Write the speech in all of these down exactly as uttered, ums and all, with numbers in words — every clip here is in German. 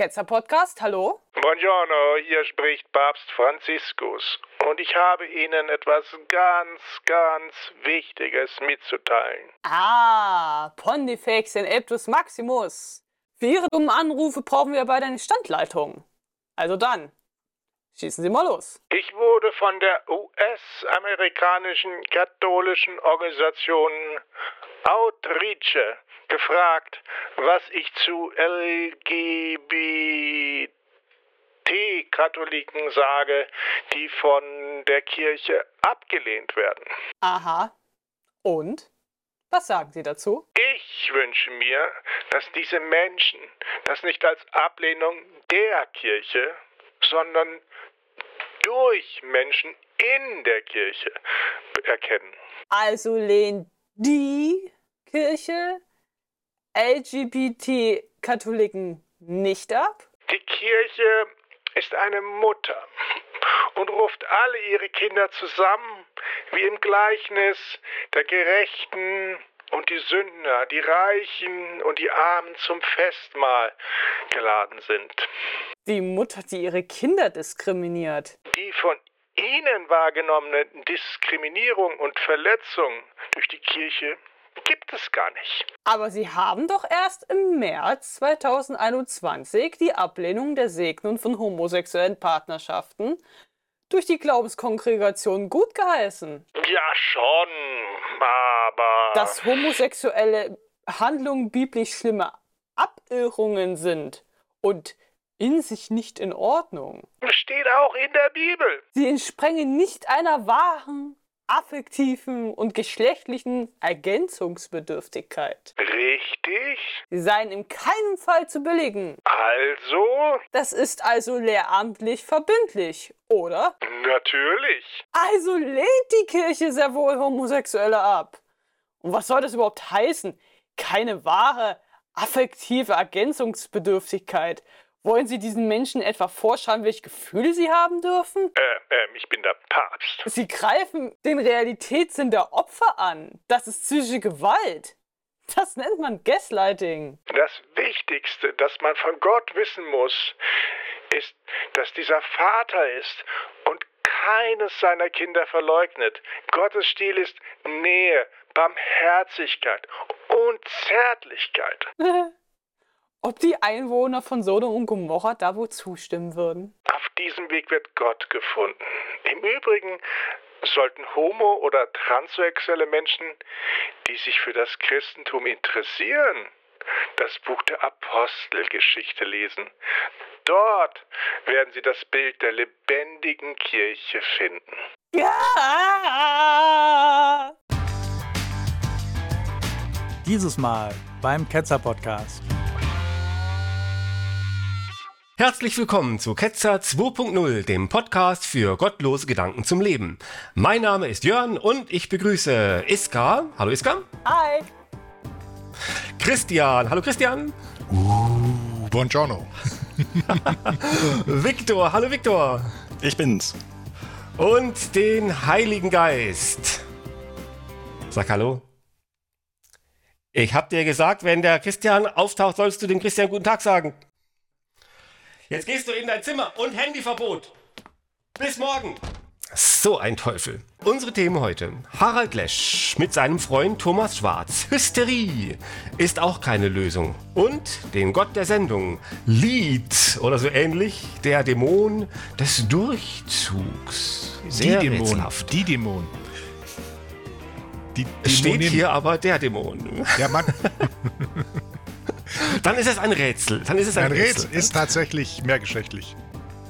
Ketzer-Podcast, hallo? Buongiorno, hier spricht Papst Franziskus und ich habe Ihnen etwas ganz, ganz Wichtiges mitzuteilen. Ah, Pontifex Maximus. Für Ihre dummen Anrufe brauchen wir bei der Instandleitung. Also dann, schießen Sie mal los. Ich wurde von der U S-amerikanischen katholischen Organisation Outreach gefragt, was ich zu L G B T-Katholiken sage, die von der Kirche abgelehnt werden. Aha. Und? Was sagen Sie dazu? Ich wünsche mir, dass diese Menschen das nicht als Ablehnung der Kirche, sondern durch Menschen in der Kirche erkennen. Also lehnt die Kirche L G B T-Katholiken nicht ab? Die Kirche ist eine Mutter und ruft alle ihre Kinder zusammen, wie im Gleichnis der Gerechten und die Sünder, die Reichen und die Armen zum Festmahl geladen sind. Die Mutter, die ihre Kinder diskriminiert. Die von ihnen wahrgenommene Diskriminierung und Verletzung durch die Kirche gibt es gar nicht. Aber Sie haben doch erst im März zweitausendeinundzwanzig die Ablehnung der Segnung von homosexuellen Partnerschaften durch die Glaubenskongregation gutgeheißen. Ja schon, aber... Dass homosexuelle Handlungen biblisch schlimme Abirrungen sind und in sich nicht in Ordnung. Steht auch in der Bibel. Sie entsprengen nicht einer wahren affektiven und geschlechtlichen Ergänzungsbedürftigkeit. Richtig. Sie seien in keinem Fall zu billigen. Also? Das ist also lehramtlich verbindlich, oder? Natürlich. Also lehnt die Kirche sehr wohl Homosexuelle ab. Und was soll das überhaupt heißen? Keine wahre affektive Ergänzungsbedürftigkeit. Wollen Sie diesen Menschen etwa vorschreiben, welche Gefühle sie haben dürfen? Äh, äh, ich bin der Papst. Sie greifen den Realitätssinn der Opfer an. Das ist psychische Gewalt. Das nennt man Gaslighting. Das Wichtigste, das man von Gott wissen muss, ist, dass dieser Vater ist und keines seiner Kinder verleugnet. Gottes Stil ist Nähe, Barmherzigkeit und Zärtlichkeit. Ob die Einwohner von Sodom und Gomorra da wohl zustimmen würden? Auf diesem Weg wird Gott gefunden. Im Übrigen sollten homo- oder transsexuelle Menschen, die sich für das Christentum interessieren, das Buch der Apostelgeschichte lesen. Dort werden sie das Bild der lebendigen Kirche finden. Ja! Dieses Mal beim Ketzer-Podcast. Herzlich willkommen zu Ketzer zwei Punkt null, dem Podcast für gottlose Gedanken zum Leben. Mein Name ist Jörn und ich begrüße Iska. Hallo Iska. Hi. Christian. Hallo Christian. Uh, buongiorno. Viktor. Hallo Viktor. Ich bin's. Und den Heiligen Geist. Sag hallo. Ich hab dir gesagt, wenn der Christian auftaucht, sollst du dem Christian guten Tag sagen. Jetzt gehst du in dein Zimmer und Handyverbot. Bis morgen. So ein Teufel. Unsere Themen heute. Harald Lesch mit seinem Freund Thomas Schwarz. Hysterie ist auch keine Lösung. Und den Gott der Sendung. Lied oder so ähnlich. Der Dämon des Durchzugs. Sehr Die Dämon. Rätselhaft. Die Dämon. Die Dämonin. Steht hier aber der Dämon. Ja, Mann. Dann ist es ein Rätsel. Dann ist es ein, ein Rätsel. Rätsel ist tatsächlich mehrgeschlechtlich.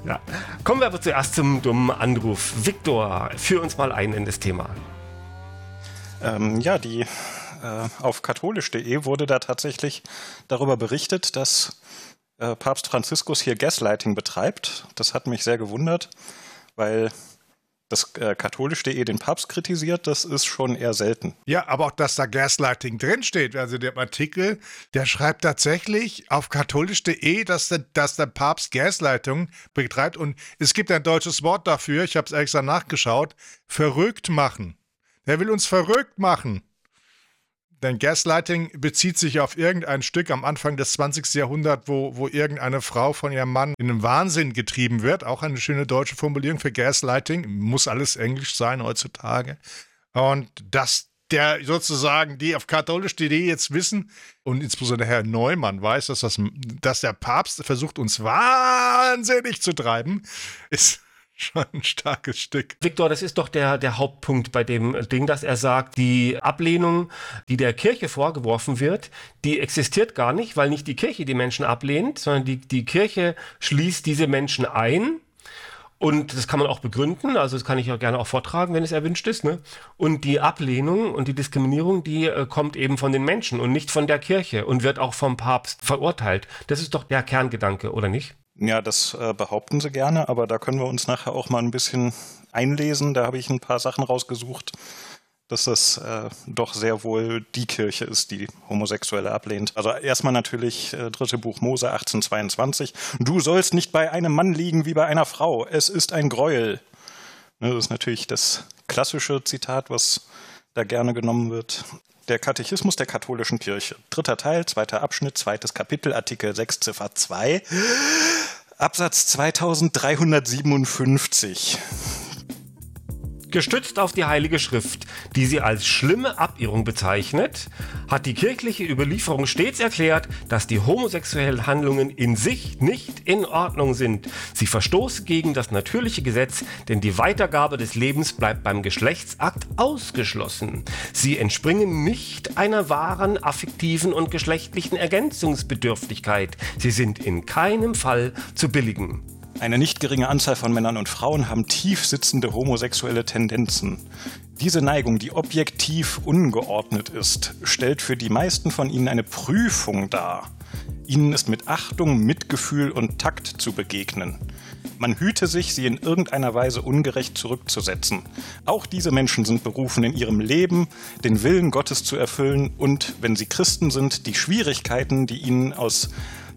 Ja. Kommen wir aber zuerst zum dummen Anruf. Viktor, führ uns mal ein in das Thema. Ähm, ja, die, äh, auf katholisch punkt de wurde da tatsächlich darüber berichtet, dass äh, Papst Franziskus hier Gaslighting betreibt. Das hat mich sehr gewundert, weil das äh, katholisch punkt de den Papst kritisiert, das ist schon eher selten. Ja, aber auch, dass da Gaslighting drinsteht. Also der Artikel, der schreibt tatsächlich auf katholisch punkt de, dass der, dass der Papst Gaslighting betreibt. Und es gibt ein deutsches Wort dafür, ich habe es extra nachgeschaut, verrückt machen. Der will uns verrückt machen. Denn Gaslighting bezieht sich auf irgendein Stück am Anfang des zwanzigsten Jahrhunderts, wo, wo irgendeine Frau von ihrem Mann in einen Wahnsinn getrieben wird. Auch eine schöne deutsche Formulierung für Gaslighting. Muss alles Englisch sein heutzutage. Und dass der sozusagen, die auf katholisch punkt de jetzt wissen, und insbesondere Herr Neumann weiß, dass, das, dass der Papst versucht, uns wahnsinnig zu treiben, ist schon ein starkes Stück. Viktor, das ist doch der, der Hauptpunkt bei dem Ding, dass er sagt, die Ablehnung, die der Kirche vorgeworfen wird, die existiert gar nicht, weil nicht die Kirche die Menschen ablehnt, sondern die, die Kirche schließt diese Menschen ein. Und das kann man auch begründen, also das kann ich auch gerne auch vortragen, wenn es erwünscht ist, ne? Und die Ablehnung und die Diskriminierung, die äh, kommt eben von den Menschen und nicht von der Kirche und wird auch vom Papst verurteilt. Das ist doch der Kerngedanke, oder nicht? Ja, das äh, behaupten sie gerne, aber da können wir uns nachher auch mal ein bisschen einlesen. Da habe ich ein paar Sachen rausgesucht, dass das äh, doch sehr wohl die Kirche ist, die Homosexuelle ablehnt. Also erstmal natürlich äh, dritte Buch Mose achtzehn zweiundzwanzig. Du sollst nicht bei einem Mann liegen wie bei einer Frau. Es ist ein Gräuel. Ne, das ist natürlich das klassische Zitat, was da gerne genommen wird. Der Katechismus der katholischen Kirche. Dritter Teil, zweiter Abschnitt, zweites Kapitel, Artikel sechs, Ziffer zwei, Absatz zweitausenddreihundertsiebenundfünfzig. Gestützt auf die Heilige Schrift, die sie als schlimme Abirrung bezeichnet, hat die kirchliche Überlieferung stets erklärt, dass die homosexuellen Handlungen in sich nicht in Ordnung sind. Sie verstoßen gegen das natürliche Gesetz, denn die Weitergabe des Lebens bleibt beim Geschlechtsakt ausgeschlossen. Sie entspringen nicht einer wahren affektiven und geschlechtlichen Ergänzungsbedürftigkeit. Sie sind in keinem Fall zu billigen. Eine nicht geringe Anzahl von Männern und Frauen haben tief sitzende homosexuelle Tendenzen. Diese Neigung, die objektiv ungeordnet ist, stellt für die meisten von ihnen eine Prüfung dar. Ihnen ist mit Achtung, Mitgefühl und Takt zu begegnen. Man hüte sich, sie in irgendeiner Weise ungerecht zurückzusetzen. Auch diese Menschen sind berufen, in ihrem Leben den Willen Gottes zu erfüllen und, wenn sie Christen sind, die Schwierigkeiten, die ihnen aus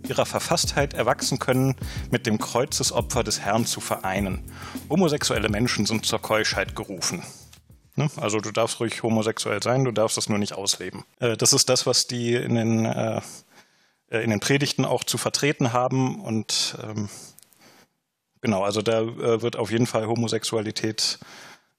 ihrer Verfasstheit erwachsen können, mit dem Kreuzesopfer des Herrn zu vereinen. Homosexuelle Menschen sind zur Keuschheit gerufen. Ne? Also du darfst ruhig homosexuell sein, du darfst das nur nicht ausleben. Äh, das ist das, was die in den, äh, in den Predigten auch zu vertreten haben. Und ähm, genau, also da äh, wird auf jeden Fall Homosexualität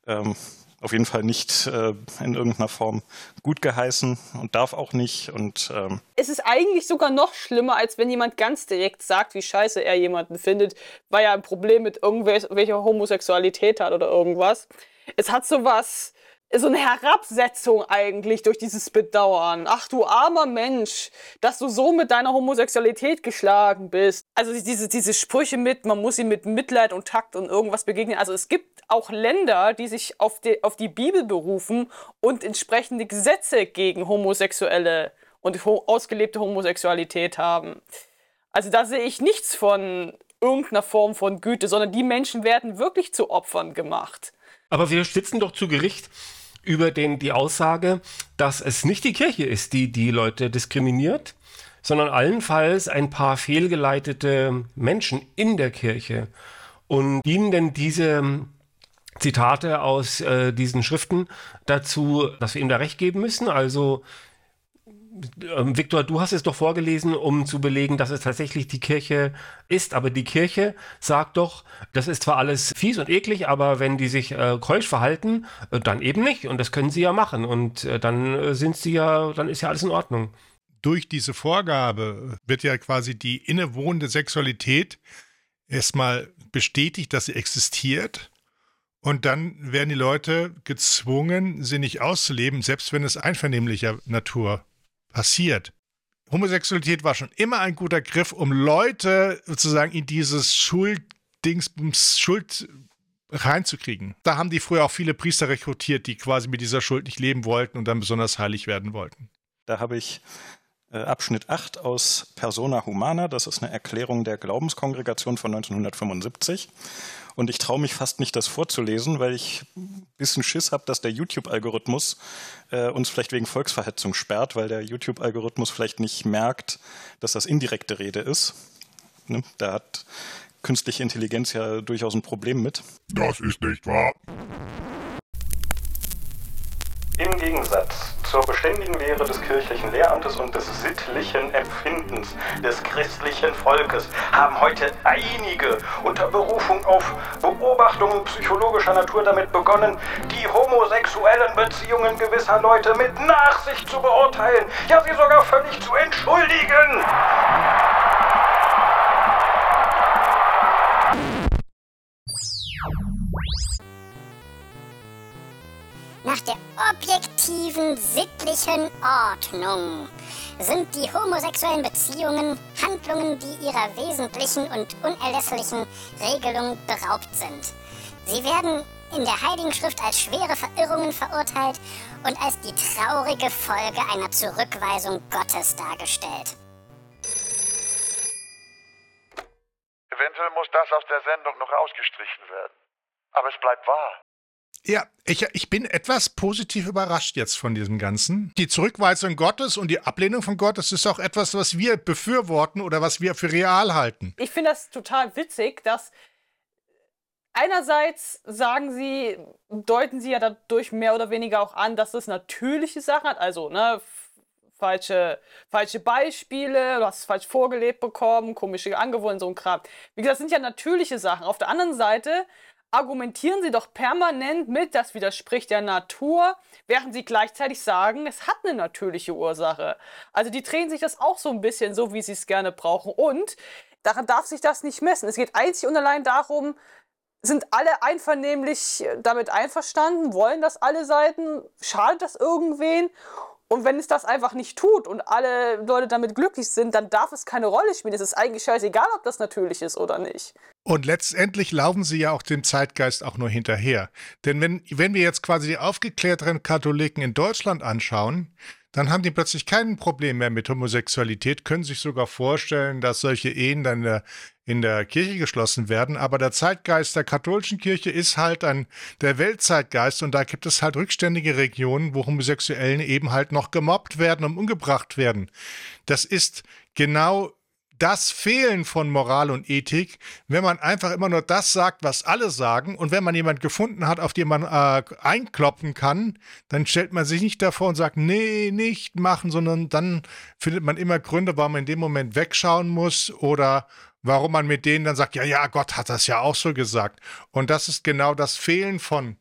ähm, auf jeden Fall nicht äh, in irgendeiner Form gut geheißen und darf auch nicht. Und, ähm es ist eigentlich sogar noch schlimmer, als wenn jemand ganz direkt sagt, wie scheiße er jemanden findet, weil er ein Problem mit irgendwelcher Homosexualität hat oder irgendwas. Es hat sowas, so eine Herabsetzung eigentlich durch dieses Bedauern. Ach du armer Mensch, dass du so mit deiner Homosexualität geschlagen bist. Also diese, diese Sprüche mit, man muss ihm mit Mitleid und Takt und irgendwas begegnen. Also es gibt auch Länder, die sich auf die, auf die Bibel berufen und entsprechende Gesetze gegen homosexuelle und ho- ausgelebte Homosexualität haben. Also da sehe ich nichts von irgendeiner Form von Güte, sondern die Menschen werden wirklich zu Opfern gemacht. Aber wir sitzen doch zu Gericht über den, die Aussage, dass es nicht die Kirche ist, die die Leute diskriminiert, sondern allenfalls ein paar fehlgeleitete Menschen in der Kirche. Und dienen denn diese Zitate aus äh, diesen Schriften dazu, dass wir ihm da recht geben müssen? Also, äh, Viktor, du hast es doch vorgelesen, um zu belegen, dass es tatsächlich die Kirche ist. Aber die Kirche sagt doch, das ist zwar alles fies und eklig, aber wenn die sich äh, keusch verhalten, äh, dann eben nicht. Und das können sie ja machen. Und äh, dann äh, sind sie ja, dann ist ja alles in Ordnung. Durch diese Vorgabe wird ja quasi die innewohnende Sexualität erstmal bestätigt, dass sie existiert. Und dann werden die Leute gezwungen, sie nicht auszuleben, selbst wenn es einvernehmlicher Natur passiert. Homosexualität war schon immer ein guter Griff, um Leute sozusagen in dieses Schulddings, Schuld reinzukriegen. Da haben die früher auch viele Priester rekrutiert, die quasi mit dieser Schuld nicht leben wollten und dann besonders heilig werden wollten. Da habe ich Abschnitt acht aus Persona Humana, das ist eine Erklärung der Glaubenskongregation von neunzehnhundertfünfundsiebzig. Und ich traue mich fast nicht, das vorzulesen, weil ich ein bisschen Schiss habe, dass der YouTube-Algorithmus äh, uns vielleicht wegen Volksverhetzung sperrt, weil der YouTube-Algorithmus vielleicht nicht merkt, dass das indirekte Rede ist. Ne? Da hat künstliche Intelligenz ja durchaus ein Problem mit. Das ist nicht wahr. Im Gegensatz zur beständigen Lehre des kirchlichen Lehramtes und des sittlichen Empfindens des christlichen Volkes haben heute einige unter Berufung auf Beobachtungen psychologischer Natur damit begonnen, die homosexuellen Beziehungen gewisser Leute mit Nachsicht zu beurteilen, ja sie sogar völlig zu entschuldigen. Nach der objektiven sittlichen Ordnung sind die homosexuellen Beziehungen Handlungen, die ihrer wesentlichen und unerlässlichen Regelung beraubt sind. Sie werden in der Heiligen Schrift als schwere Verirrungen verurteilt und als die traurige Folge einer Zurückweisung Gottes dargestellt. Eventuell muss das aus der Sendung noch ausgestrichen werden, aber es bleibt wahr. Ja, ich, ich bin etwas positiv überrascht jetzt von diesem Ganzen. Die Zurückweisung Gottes und die Ablehnung von Gott, das ist auch etwas, was wir befürworten oder was wir für real halten. Ich finde das total witzig, dass einerseits sagen sie, deuten sie ja dadurch mehr oder weniger auch an, dass das natürliche Sachen hat, also ne, falsche, falsche Beispiele, du hast es falsch vorgelebt bekommen, komische Angewohnheiten, so ein Kram. Wie gesagt, das sind ja natürliche Sachen. Auf der anderen Seite argumentieren sie doch permanent mit, das widerspricht der Natur, während sie gleichzeitig sagen, es hat eine natürliche Ursache. Also die drehen sich das auch so ein bisschen so, wie sie es gerne brauchen. Und daran darf sich das nicht messen. Es geht einzig und allein darum, sind alle einvernehmlich damit einverstanden, wollen das alle Seiten, schadet das irgendwen? Und wenn es das einfach nicht tut und alle Leute damit glücklich sind, dann darf es keine Rolle spielen. Es ist eigentlich scheißegal, ob das natürlich ist oder nicht. Und letztendlich laufen sie ja auch dem Zeitgeist auch nur hinterher. Denn wenn, wenn wir jetzt quasi die aufgeklärteren Katholiken in Deutschland anschauen, dann haben die plötzlich kein Problem mehr mit Homosexualität, können sich sogar vorstellen, dass solche Ehen dann in der, in der Kirche geschlossen werden. Aber der Zeitgeist der katholischen Kirche ist halt ein, der Weltzeitgeist und da gibt es halt rückständige Regionen, wo Homosexuellen eben halt noch gemobbt werden und umgebracht werden. Das ist genau das Fehlen von Moral und Ethik, wenn man einfach immer nur das sagt, was alle sagen und wenn man jemanden gefunden hat, auf den man äh, einkloppen kann, dann stellt man sich nicht davor und sagt, nee, nicht machen, sondern dann findet man immer Gründe, warum man in dem Moment wegschauen muss oder warum man mit denen dann sagt, ja, ja, Gott hat das ja auch so gesagt. Und das ist genau das Fehlen von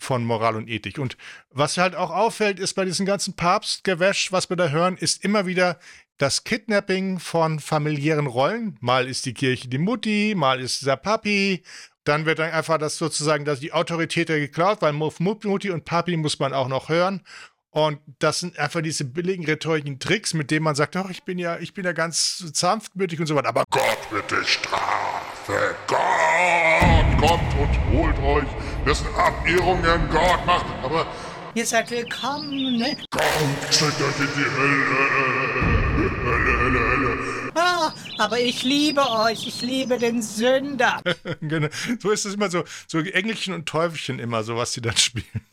von Moral und Ethik. Und was halt auch auffällt, ist bei diesem ganzen Papstgewäsch, was wir da hören, ist immer wieder das Kidnapping von familiären Rollen. Mal ist die Kirche die Mutti, mal ist der Papi. Dann wird dann einfach das sozusagen, dass die Autorität ja geklaut, weil Mutti und Papi muss man auch noch hören. Und das sind einfach diese billigen rhetorischen Tricks, mit denen man sagt, doch, ich bin ja, ich bin ja ganz sanftmütig und so weiter. Aber Gott wird die Strafe. Gott kommt und holt euch. Das sind Abirrungen, Gott macht, aber ihr seid willkommen, ne? Kommt, schickt euch in die Hölle, Hölle, Hölle, Hölle. Ah, aber ich liebe euch, ich liebe den Sünder. Genau, so ist es immer so, so Engelchen und Teufelchen immer, so was die dann spielen.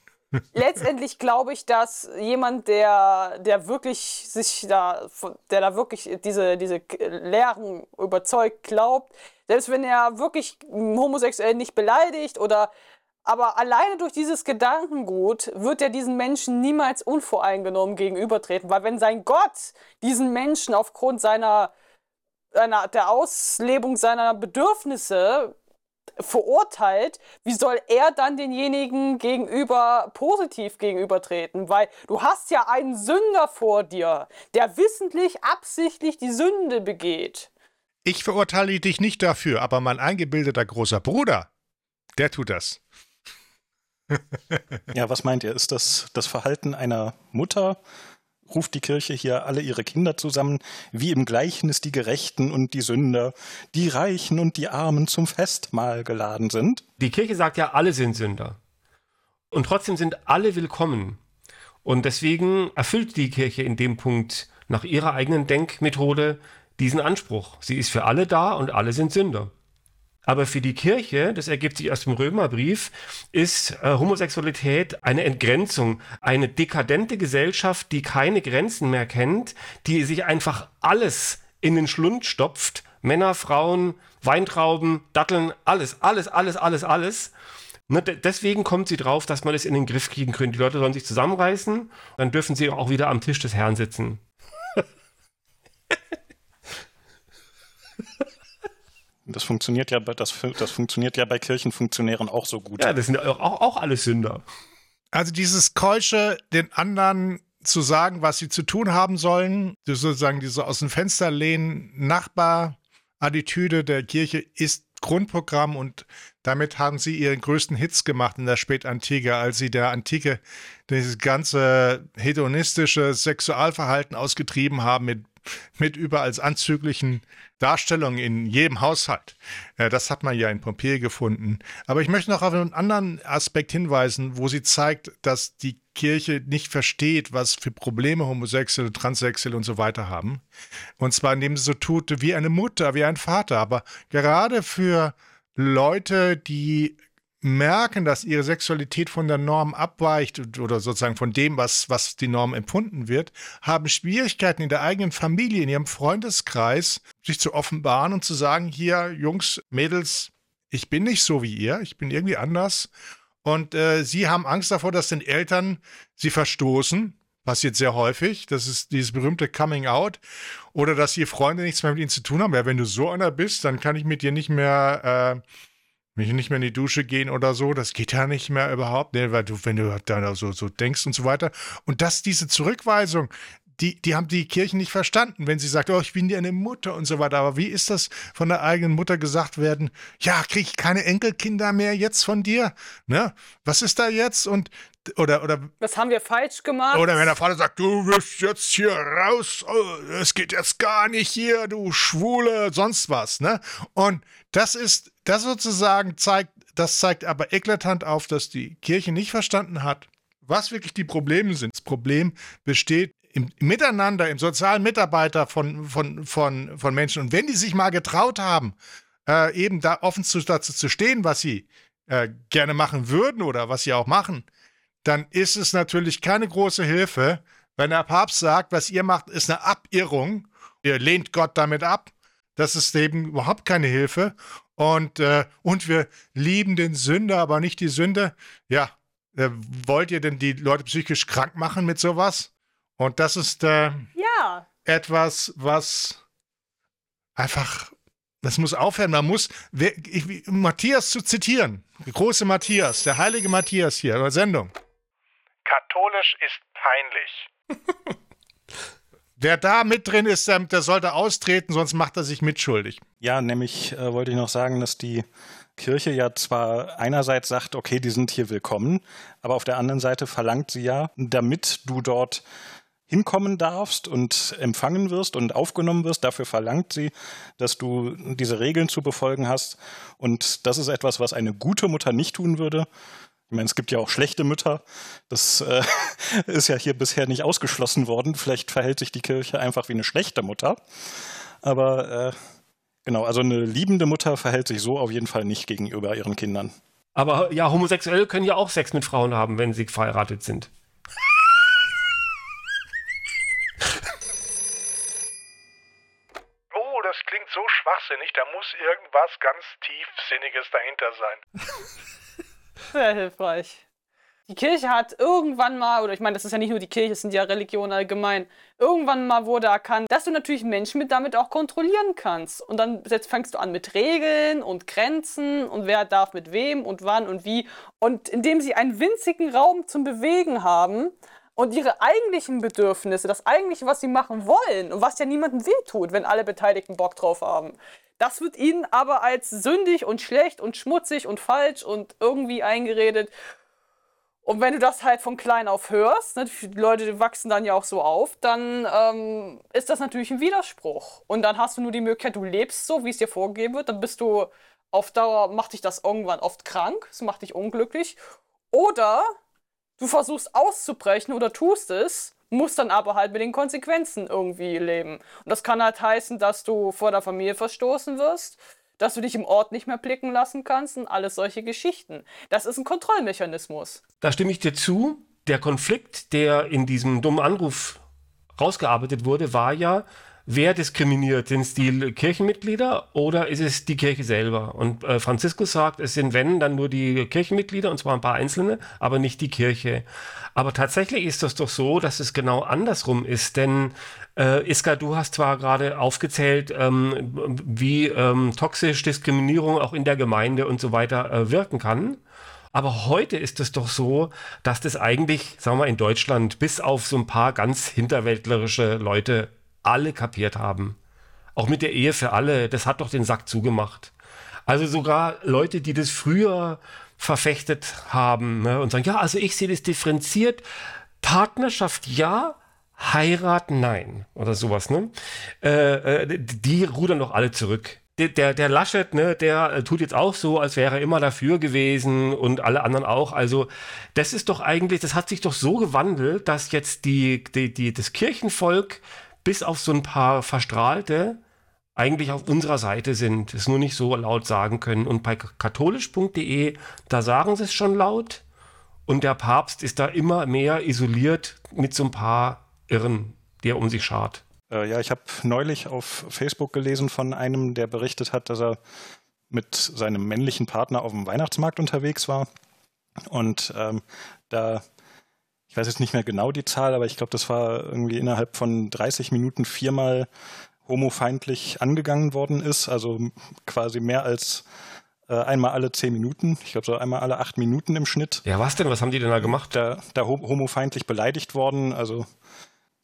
Letztendlich glaube ich, dass jemand, der, der wirklich sich da, der da wirklich diese, diese Lehren überzeugt glaubt, selbst wenn er wirklich homosexuell nicht beleidigt oder aber alleine durch dieses Gedankengut wird er diesen Menschen niemals unvoreingenommen gegenübertreten, weil wenn sein Gott diesen Menschen aufgrund seiner, seiner der Auslebung seiner Bedürfnisse verurteilt, wie soll er dann denjenigen gegenüber positiv gegenübertreten? Weil du hast ja einen Sünder vor dir, der wissentlich, absichtlich die Sünde begeht. Ich verurteile dich nicht dafür, aber mein eingebildeter großer Bruder, der tut das. Ja, was meint ihr? Ist das das Verhalten einer Mutter? Ruft die Kirche hier alle ihre Kinder zusammen, wie im Gleichnis die Gerechten und die Sünder, die Reichen und die Armen zum Festmahl geladen sind? Die Kirche sagt ja, alle sind Sünder. Und trotzdem sind alle willkommen. Und deswegen erfüllt die Kirche in dem Punkt nach ihrer eigenen Denkmethode diesen Anspruch. Sie ist für alle da und alle sind Sünder. Aber für die Kirche, das ergibt sich aus dem Römerbrief, ist äh, Homosexualität eine Entgrenzung, eine dekadente Gesellschaft, die keine Grenzen mehr kennt, die sich einfach alles in den Schlund stopft, Männer, Frauen, Weintrauben, Datteln, alles, alles, alles, alles, alles. Ne, deswegen kommt sie drauf, dass man es in den Griff kriegen könnte. Die Leute sollen sich zusammenreißen, dann dürfen sie auch wieder am Tisch des Herrn sitzen. Das funktioniert ja bei, das, das funktioniert ja bei Kirchenfunktionären auch so gut. Ja, das sind auch, auch alles Sünder. Also dieses Keusche, den anderen zu sagen, was sie zu tun haben sollen, sozusagen diese aus dem Fenster lehnen, Nachbar-Attitüde der Kirche ist Grundprogramm, und damit haben sie ihren größten Hits gemacht in der Spätantike, als sie der Antike dieses ganze hedonistische Sexualverhalten ausgetrieben haben mit, mit überall anzüglichen Darstellungen in jedem Haushalt. Das hat man ja in Pompeji gefunden. Aber ich möchte noch auf einen anderen Aspekt hinweisen, wo sie zeigt, dass die Kirche nicht versteht, was für Probleme Homosexuelle, Transsexuelle und so weiter haben. Und zwar indem sie so tut, wie eine Mutter, wie ein Vater. Aber gerade für Leute, die merken, dass ihre Sexualität von der Norm abweicht oder sozusagen von dem, was, was die Norm empfunden wird, haben Schwierigkeiten in der eigenen Familie, in ihrem Freundeskreis, sich zu offenbaren und zu sagen, hier, Jungs, Mädels, ich bin nicht so wie ihr, ich bin irgendwie anders. Und äh, sie haben Angst davor, dass den Eltern sie verstoßen. Passiert sehr häufig. Das ist dieses berühmte Coming Out. Oder dass ihre Freunde nichts mehr mit ihnen zu tun haben. Ja, wenn du so einer bist, dann kann ich mit dir nicht mehr, äh, mit dir nicht mehr in die Dusche gehen oder so. Das geht ja nicht mehr überhaupt. Nee, weil du, wenn du da so, so denkst und so weiter. Und dass diese Zurückweisung, die, die haben die Kirchen nicht verstanden, wenn sie sagt, oh, ich bin dir eine Mutter und so weiter. Aber wie ist das von der eigenen Mutter gesagt werden? Ja, kriege ich keine Enkelkinder mehr jetzt von dir? Ne? Was ist da jetzt? Und oder oder was haben wir falsch gemacht? Oder wenn der Vater sagt, du wirst jetzt hier raus, es geht jetzt gar nicht hier, du Schwule, sonst was. Ne? Und das ist, das sozusagen zeigt, das zeigt aber eklatant auf, dass die Kirche nicht verstanden hat, was wirklich die Probleme sind. Das Problem besteht im Miteinander, im sozialen Mitarbeiter von, von, von, von Menschen. Und wenn die sich mal getraut haben, äh, eben da offen zu, dazu zu stehen, was sie äh, gerne machen würden oder was sie auch machen, dann ist es natürlich keine große Hilfe, wenn der Papst sagt, was ihr macht, ist eine Abirrung. Ihr lehnt Gott damit ab. Das ist eben überhaupt keine Hilfe. Und, äh, und wir lieben den Sünder, aber nicht die Sünde. Ja, äh, wollt ihr denn die Leute psychisch krank machen mit sowas? Und das ist äh, ja. etwas, was einfach, das muss aufhören. Man muss, wer, ich, Matthias zu zitieren, der große Matthias, der heilige Matthias hier in der Sendung. Katholisch ist peinlich. Wer da mit drin ist, der, der sollte austreten, sonst macht er sich mitschuldig. Ja, nämlich äh, wollte ich noch sagen, dass die Kirche ja zwar einerseits sagt, okay, die sind hier willkommen, aber auf der anderen Seite verlangt sie ja, damit du dort hinkommen darfst und empfangen wirst und aufgenommen wirst. Dafür verlangt sie, dass du diese Regeln zu befolgen hast. Und das ist etwas, was eine gute Mutter nicht tun würde. Ich meine, es gibt ja auch schlechte Mütter. Das äh, ist ja hier bisher nicht ausgeschlossen worden. Vielleicht verhält sich die Kirche einfach wie eine schlechte Mutter. Aber äh, genau, also eine liebende Mutter verhält sich so auf jeden Fall nicht gegenüber ihren Kindern. Aber ja, Homosexuelle können ja auch Sex mit Frauen haben, wenn sie verheiratet sind. Das klingt so schwachsinnig, da muss irgendwas ganz Tiefsinniges dahinter sein. Sehr hilfreich. Die Kirche hat irgendwann mal, oder ich meine, das ist ja nicht nur die Kirche, es sind ja Religionen allgemein, irgendwann mal wurde erkannt, dass du natürlich Menschen mit damit auch kontrollieren kannst. Und dann jetzt fängst du an mit Regeln und Grenzen und wer darf mit wem und wann und wie. Und indem sie einen winzigen Raum zum Bewegen haben, und ihre eigentlichen Bedürfnisse, das eigentliche, was sie machen wollen und was ja niemandem wehtut, wenn alle Beteiligten Bock drauf haben. Das wird ihnen aber als sündig und schlecht und schmutzig und falsch und irgendwie eingeredet. Und wenn du das halt von klein auf hörst, ne, die Leute wachsen dann ja auch so auf, dann ähm, ist das natürlich ein Widerspruch. Und dann hast du nur die Möglichkeit, du lebst so, wie es dir vorgegeben wird, dann bist du auf Dauer, macht dich das irgendwann oft krank, es macht dich unglücklich. Oder du versuchst auszubrechen oder tust es, musst dann aber halt mit den Konsequenzen irgendwie leben. Und das kann halt heißen, dass du vor der Familie verstoßen wirst, dass du dich im Ort nicht mehr blicken lassen kannst und alles solche Geschichten. Das ist ein Kontrollmechanismus. Da stimme ich dir zu. Der Konflikt, der in diesem dummen Anruf rausgearbeitet wurde, war ja, wer diskriminiert? Sind es die Kirchenmitglieder oder ist es die Kirche selber? Und äh, Franziskus sagt, es sind, wenn, dann nur die Kirchenmitglieder, und zwar ein paar Einzelne, aber nicht die Kirche. Aber tatsächlich ist das doch so, dass es genau andersrum ist, denn Äh, Iska, du hast zwar gerade aufgezählt, ähm, wie ähm, toxisch Diskriminierung auch in der Gemeinde und so weiter äh, wirken kann, aber heute ist es doch so, dass das eigentlich, sagen wir in Deutschland, bis auf so ein paar ganz hinterwäldlerische Leute alle kapiert haben. Auch mit der Ehe für alle, das hat doch den Sack zugemacht. Also sogar Leute, die das früher verfechtet haben, ne, und sagen, ja, also ich sehe das differenziert, Partnerschaft ja, Heirat nein oder sowas, ne? Äh, äh, die rudern doch alle zurück. Der, der, der Laschet, ne, der tut jetzt auch so, als wäre er immer dafür gewesen und alle anderen auch. Also das ist doch eigentlich, das hat sich doch so gewandelt, dass jetzt die, die, die, das Kirchenvolk bis auf so ein paar Verstrahlte eigentlich auf unserer Seite sind, es nur nicht so laut sagen können. Und bei katholisch punkt de, da sagen sie es schon laut und der Papst ist da immer mehr isoliert mit so ein paar Irren, die er um sich schart. Äh, ja, ich habe neulich auf Facebook gelesen von einem, der berichtet hat, dass er mit seinem männlichen Partner auf dem Weihnachtsmarkt unterwegs war. Und ähm, da, ich weiß jetzt nicht mehr genau die Zahl, aber ich glaube, das war irgendwie innerhalb von dreißig Minuten viermal homofeindlich angegangen worden ist. Also quasi mehr als äh, einmal alle zehn Minuten. Ich glaube, so einmal alle acht Minuten im Schnitt. Ja, was denn? Was haben die denn da gemacht? Da, da homofeindlich beleidigt worden, also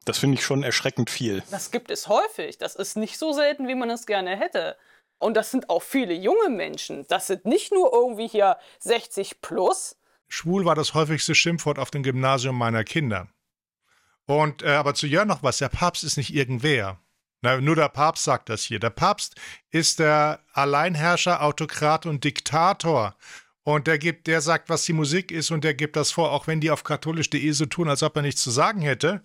das finde ich schon erschreckend viel. Das gibt es häufig. Das ist nicht so selten, wie man es gerne hätte. Und das sind auch viele junge Menschen. Das sind nicht nur irgendwie hier sechzig plus. Schwul war das häufigste Schimpfwort auf dem Gymnasium meiner Kinder. Und äh, aber zu Jörn noch was. Der Papst ist nicht irgendwer. Na, nur der Papst sagt das hier. Der Papst ist der Alleinherrscher, Autokrat und Diktator. Und der gibt, der sagt, was die Musik ist und der gibt das vor, auch wenn die auf katholisch punkt de so tun, als ob er nichts zu sagen hätte.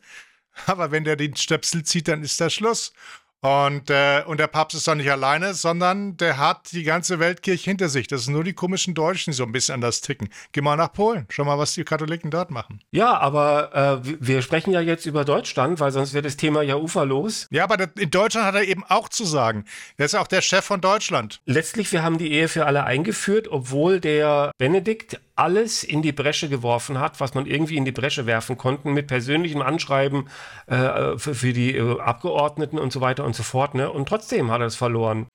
Aber wenn der den Stöpsel zieht, dann ist der Schluss. Und, äh, und der Papst ist doch nicht alleine, sondern der hat die ganze Weltkirche hinter sich. Das sind nur die komischen Deutschen, die so ein bisschen anders ticken. Geh mal nach Polen, schau mal, was die Katholiken dort machen. Ja, aber äh, wir sprechen ja jetzt über Deutschland, weil sonst wäre das Thema ja uferlos. Ja, aber in Deutschland hat er eben auch zu sagen. Er ist auch der Chef von Deutschland. Letztlich, wir haben die Ehe für alle eingeführt, obwohl der Benedikt alles in die Bresche geworfen hat, was man irgendwie in die Bresche werfen konnte, mit persönlichem Anschreiben äh, für, für die äh, Abgeordneten und so weiter und so fort, ne? Und trotzdem hat er es verloren.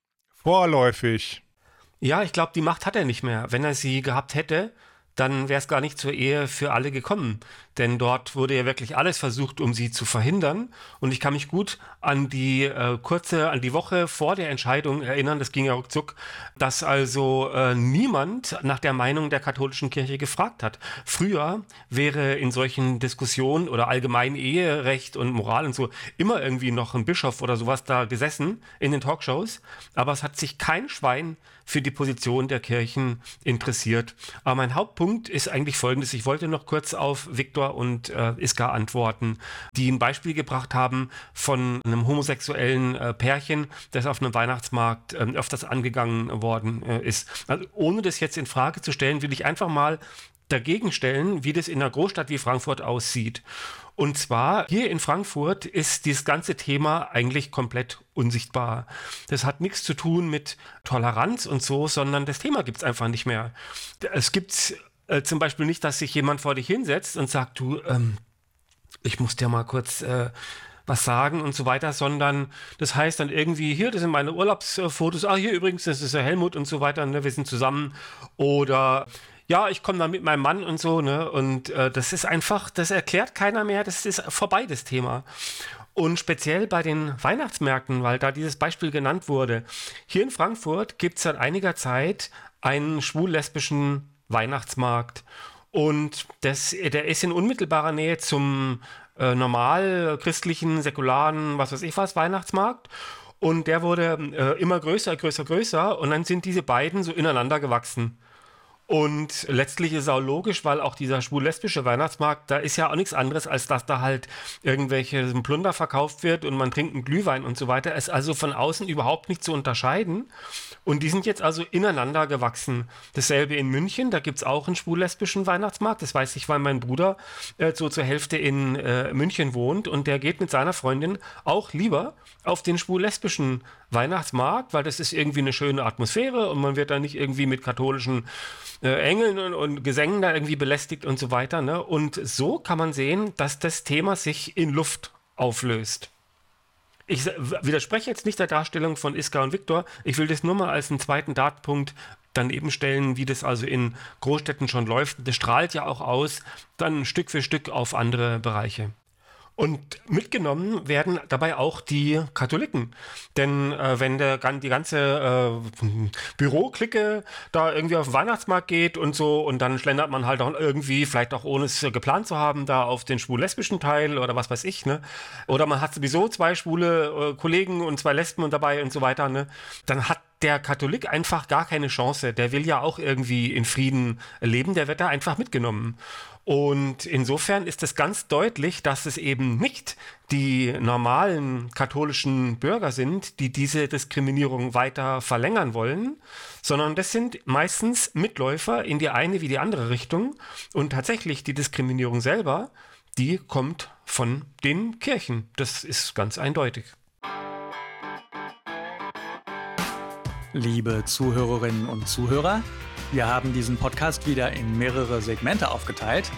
Vorläufig. Ja, ich glaube, die Macht hat er nicht mehr. Wenn er sie gehabt hätte, dann wäre es gar nicht zur Ehe für alle gekommen. Denn dort wurde ja wirklich alles versucht, um sie zu verhindern. Und ich kann mich gut an die äh, kurze, an die Woche vor der Entscheidung erinnern, das ging ja ruckzuck, dass also äh, niemand nach der Meinung der katholischen Kirche gefragt hat. Früher wäre in solchen Diskussionen oder allgemein Eherecht und Moral und so immer irgendwie noch ein Bischof oder sowas da gesessen in den Talkshows. Aber es hat sich kein Schwein für die Position der Kirchen interessiert. Aber mein Hauptpunkt ist eigentlich folgendes. Ich wollte noch kurz auf Viktor und äh, Iska antworten, die ein Beispiel gebracht haben von einem homosexuellen äh, Pärchen, das auf einem Weihnachtsmarkt äh, öfters angegangen worden äh, ist. Also ohne das jetzt in Frage zu stellen, will ich einfach mal dagegen stellen, wie das in einer Großstadt wie Frankfurt aussieht. Und zwar hier in Frankfurt ist dieses ganze Thema eigentlich komplett unsichtbar. Das hat nichts zu tun mit Toleranz und so, sondern das Thema gibt es einfach nicht mehr. Es gibt äh, zum Beispiel nicht, dass sich jemand vor dich hinsetzt und sagt, du, ähm, ich muss dir mal kurz äh, was sagen und so weiter, sondern das heißt dann irgendwie, hier, das sind meine Urlaubsfotos, ah, hier übrigens, das ist der Helmut und so weiter, ne, wir sind zusammen oder ja, ich komme dann mit meinem Mann und so, ne? Und äh, das ist einfach, das erklärt keiner mehr, das ist vorbei, das Thema. Und speziell bei den Weihnachtsmärkten, weil da dieses Beispiel genannt wurde. Hier in Frankfurt gibt es seit einiger Zeit einen schwul-lesbischen Weihnachtsmarkt. Und das, der ist in unmittelbarer Nähe zum äh, normal christlichen, säkularen, was weiß ich was, Weihnachtsmarkt. Und der wurde äh, immer größer, größer, größer. Und dann sind diese beiden so ineinander gewachsen. Und letztlich ist es auch logisch, weil auch dieser schwul-lesbische Weihnachtsmarkt, da ist ja auch nichts anderes, als dass da halt irgendwelche Plunder verkauft wird und man trinkt einen Glühwein und so weiter. Ist also von außen überhaupt nicht zu unterscheiden. Und die sind jetzt also ineinander gewachsen. Dasselbe in München, da gibt es auch einen schwul-lesbischen Weihnachtsmarkt. Das weiß ich, weil mein Bruder äh, so zur Hälfte in äh, München wohnt und der geht mit seiner Freundin auch lieber auf den schwul-lesbischen Weihnachtsmarkt, weil das ist irgendwie eine schöne Atmosphäre und man wird da nicht irgendwie mit katholischen äh, Engeln und, und Gesängen da irgendwie belästigt und so weiter, ne? Und so kann man sehen, dass das Thema sich in Luft auflöst. Ich widerspreche jetzt nicht der Darstellung von Iska und Viktor, ich will das nur mal als einen zweiten Datenpunkt daneben stellen, wie das also in Großstädten schon läuft. Das strahlt ja auch aus, dann Stück für Stück auf andere Bereiche. Und mitgenommen werden dabei auch die Katholiken. Denn äh, wenn der, die ganze äh, Büroklicke da irgendwie auf den Weihnachtsmarkt geht und so, und dann schlendert man halt auch irgendwie, vielleicht auch ohne es geplant zu haben, da auf den schwul-lesbischen Teil oder was weiß ich, ne? Oder man hat sowieso zwei schwule äh, Kollegen und zwei Lesben und dabei und so weiter, ne? Dann hat der Katholik einfach gar keine Chance. Der will ja auch irgendwie in Frieden leben, der wird da einfach mitgenommen. Und insofern ist es ganz deutlich, dass es eben nicht die normalen katholischen Bürger sind, die diese Diskriminierung weiter verlängern wollen, sondern das sind meistens Mitläufer in die eine wie die andere Richtung. Und tatsächlich die Diskriminierung selber, die kommt von den Kirchen. Das ist ganz eindeutig. Liebe Zuhörerinnen und Zuhörer, wir haben diesen Podcast wieder in mehrere Segmente aufgeteilt.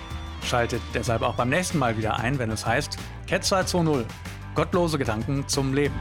Schaltet deshalb auch beim nächsten Mal wieder ein, wenn es heißt Ketzer zwei Punkt null – Gottlose Gedanken zum Leben.